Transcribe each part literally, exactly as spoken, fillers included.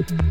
Thank you.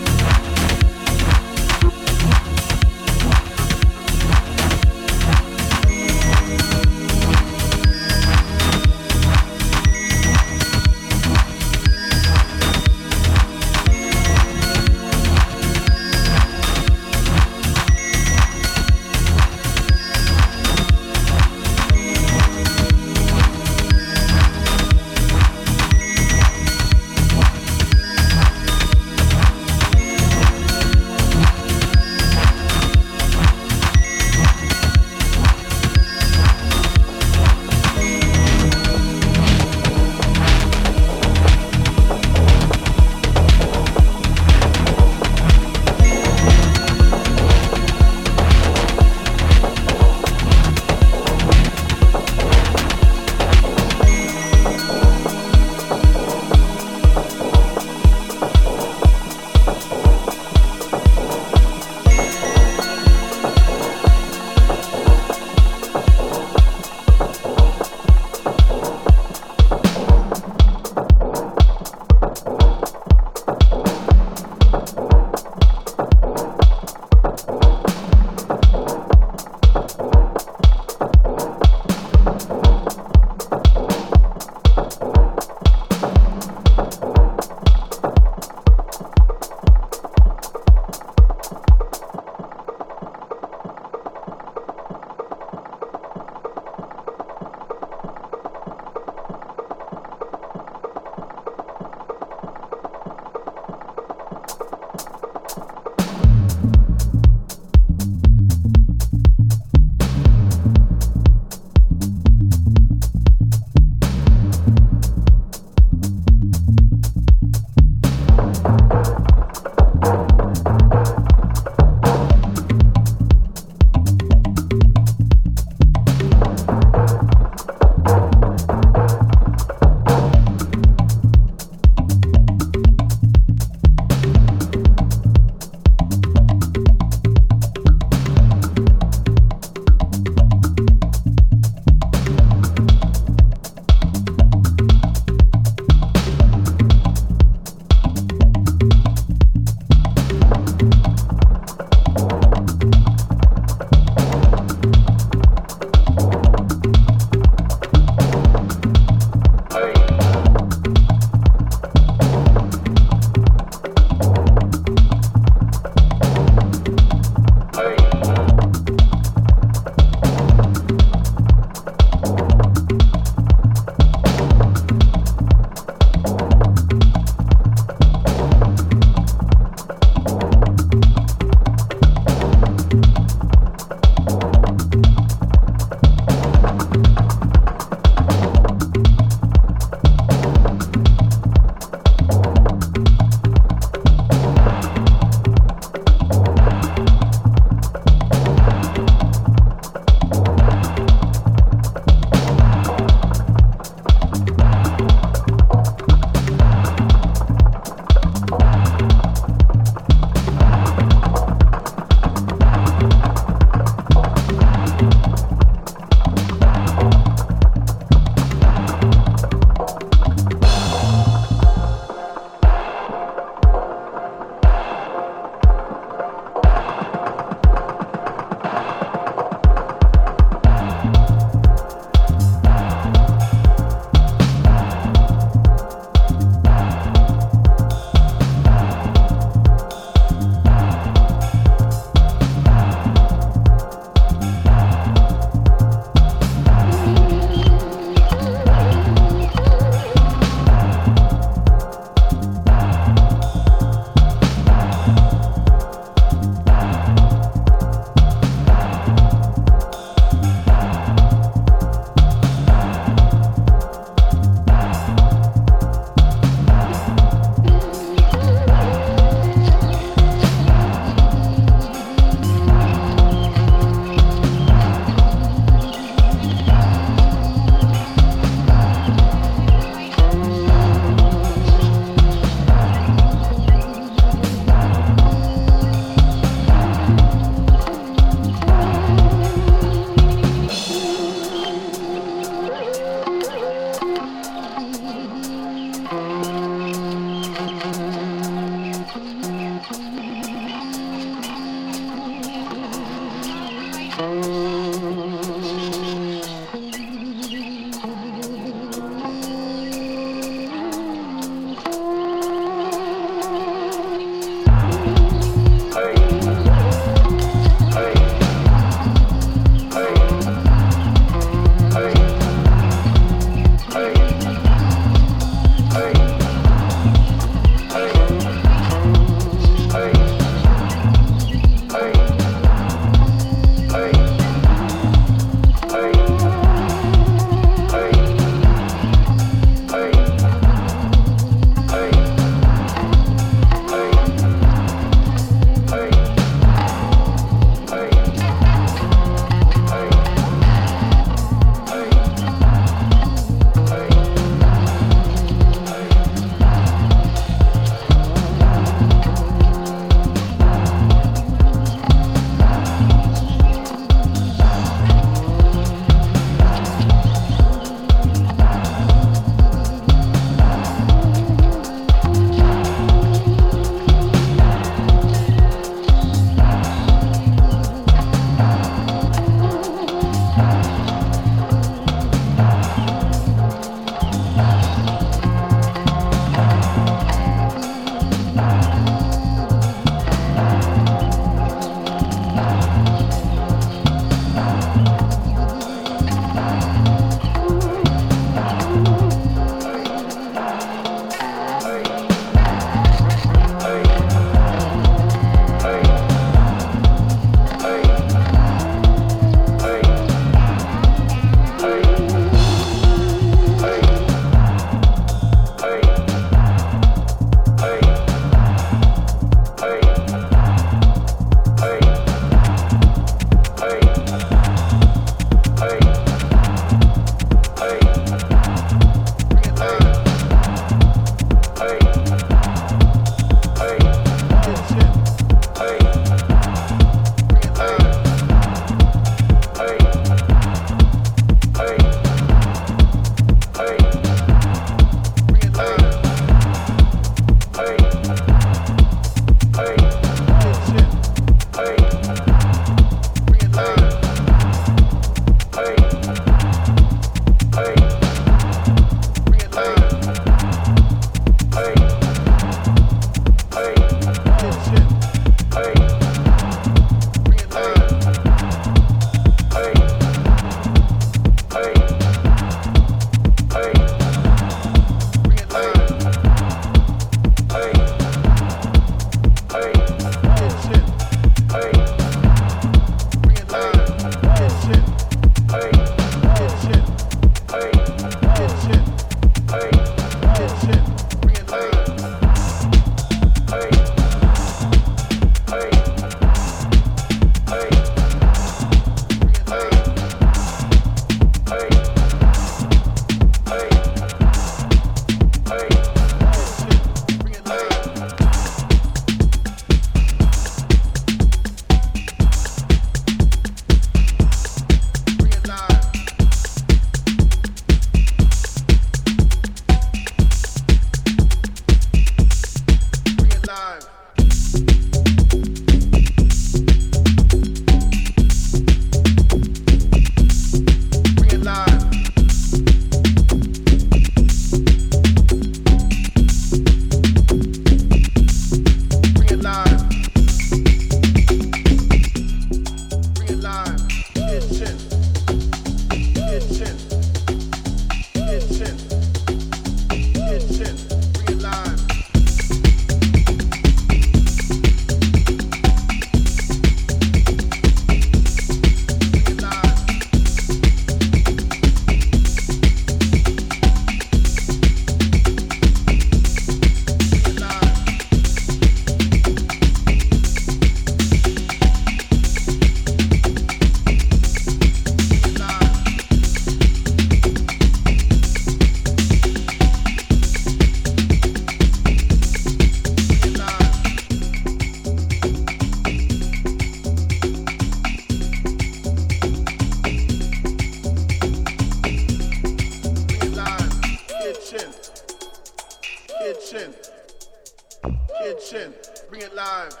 Kid Shin, bring it live.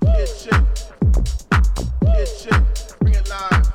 Kid Shin, Kid Shin, bring it live.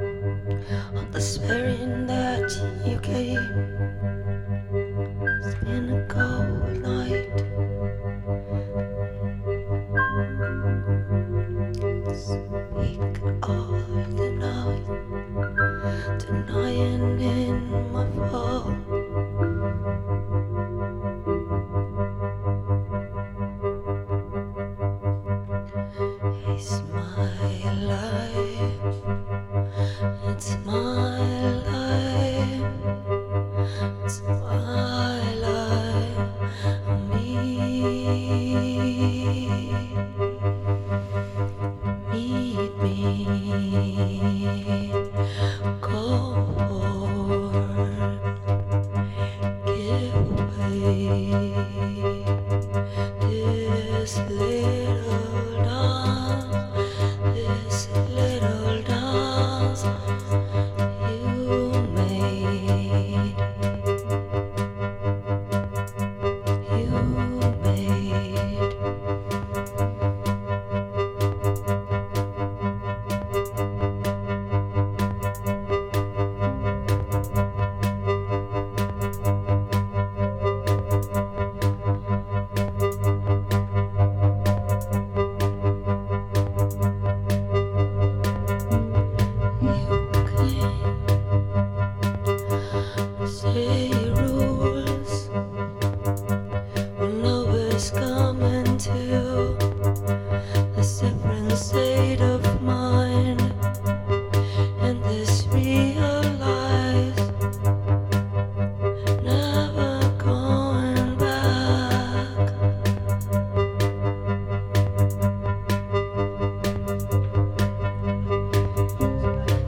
on the sparing that you gave. It's been a cold night. Speak all the night, denying in my fall. It's my life, it's my life, it's my life, me, meet me, go, give way, this little dance, this little dance you made, you made. Say rules when lovers come into a different state of mind, and this real life never going back.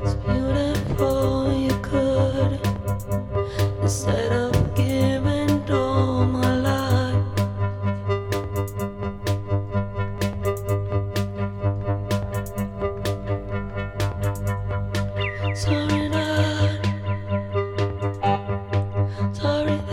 It's beautiful, you could. Instead of giving all my life, sorry that, sorry that,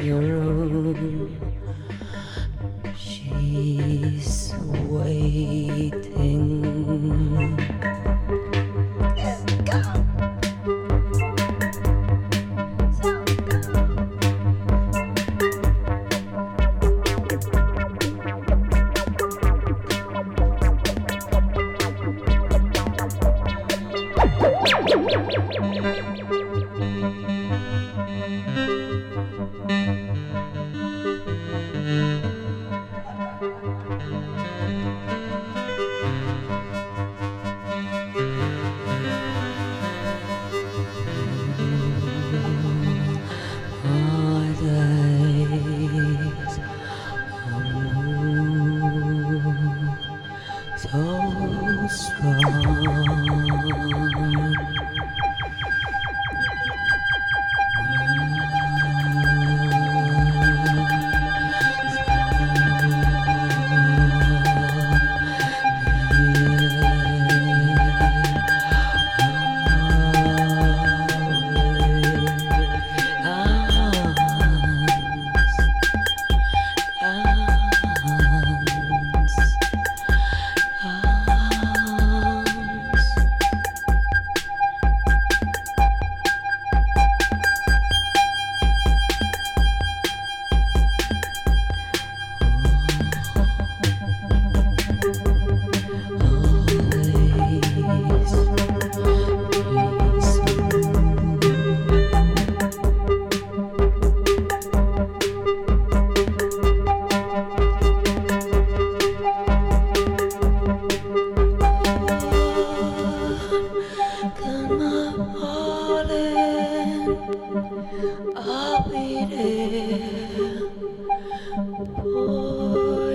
your room, she's waiting. Let's go. So go. I'll be there. Boy.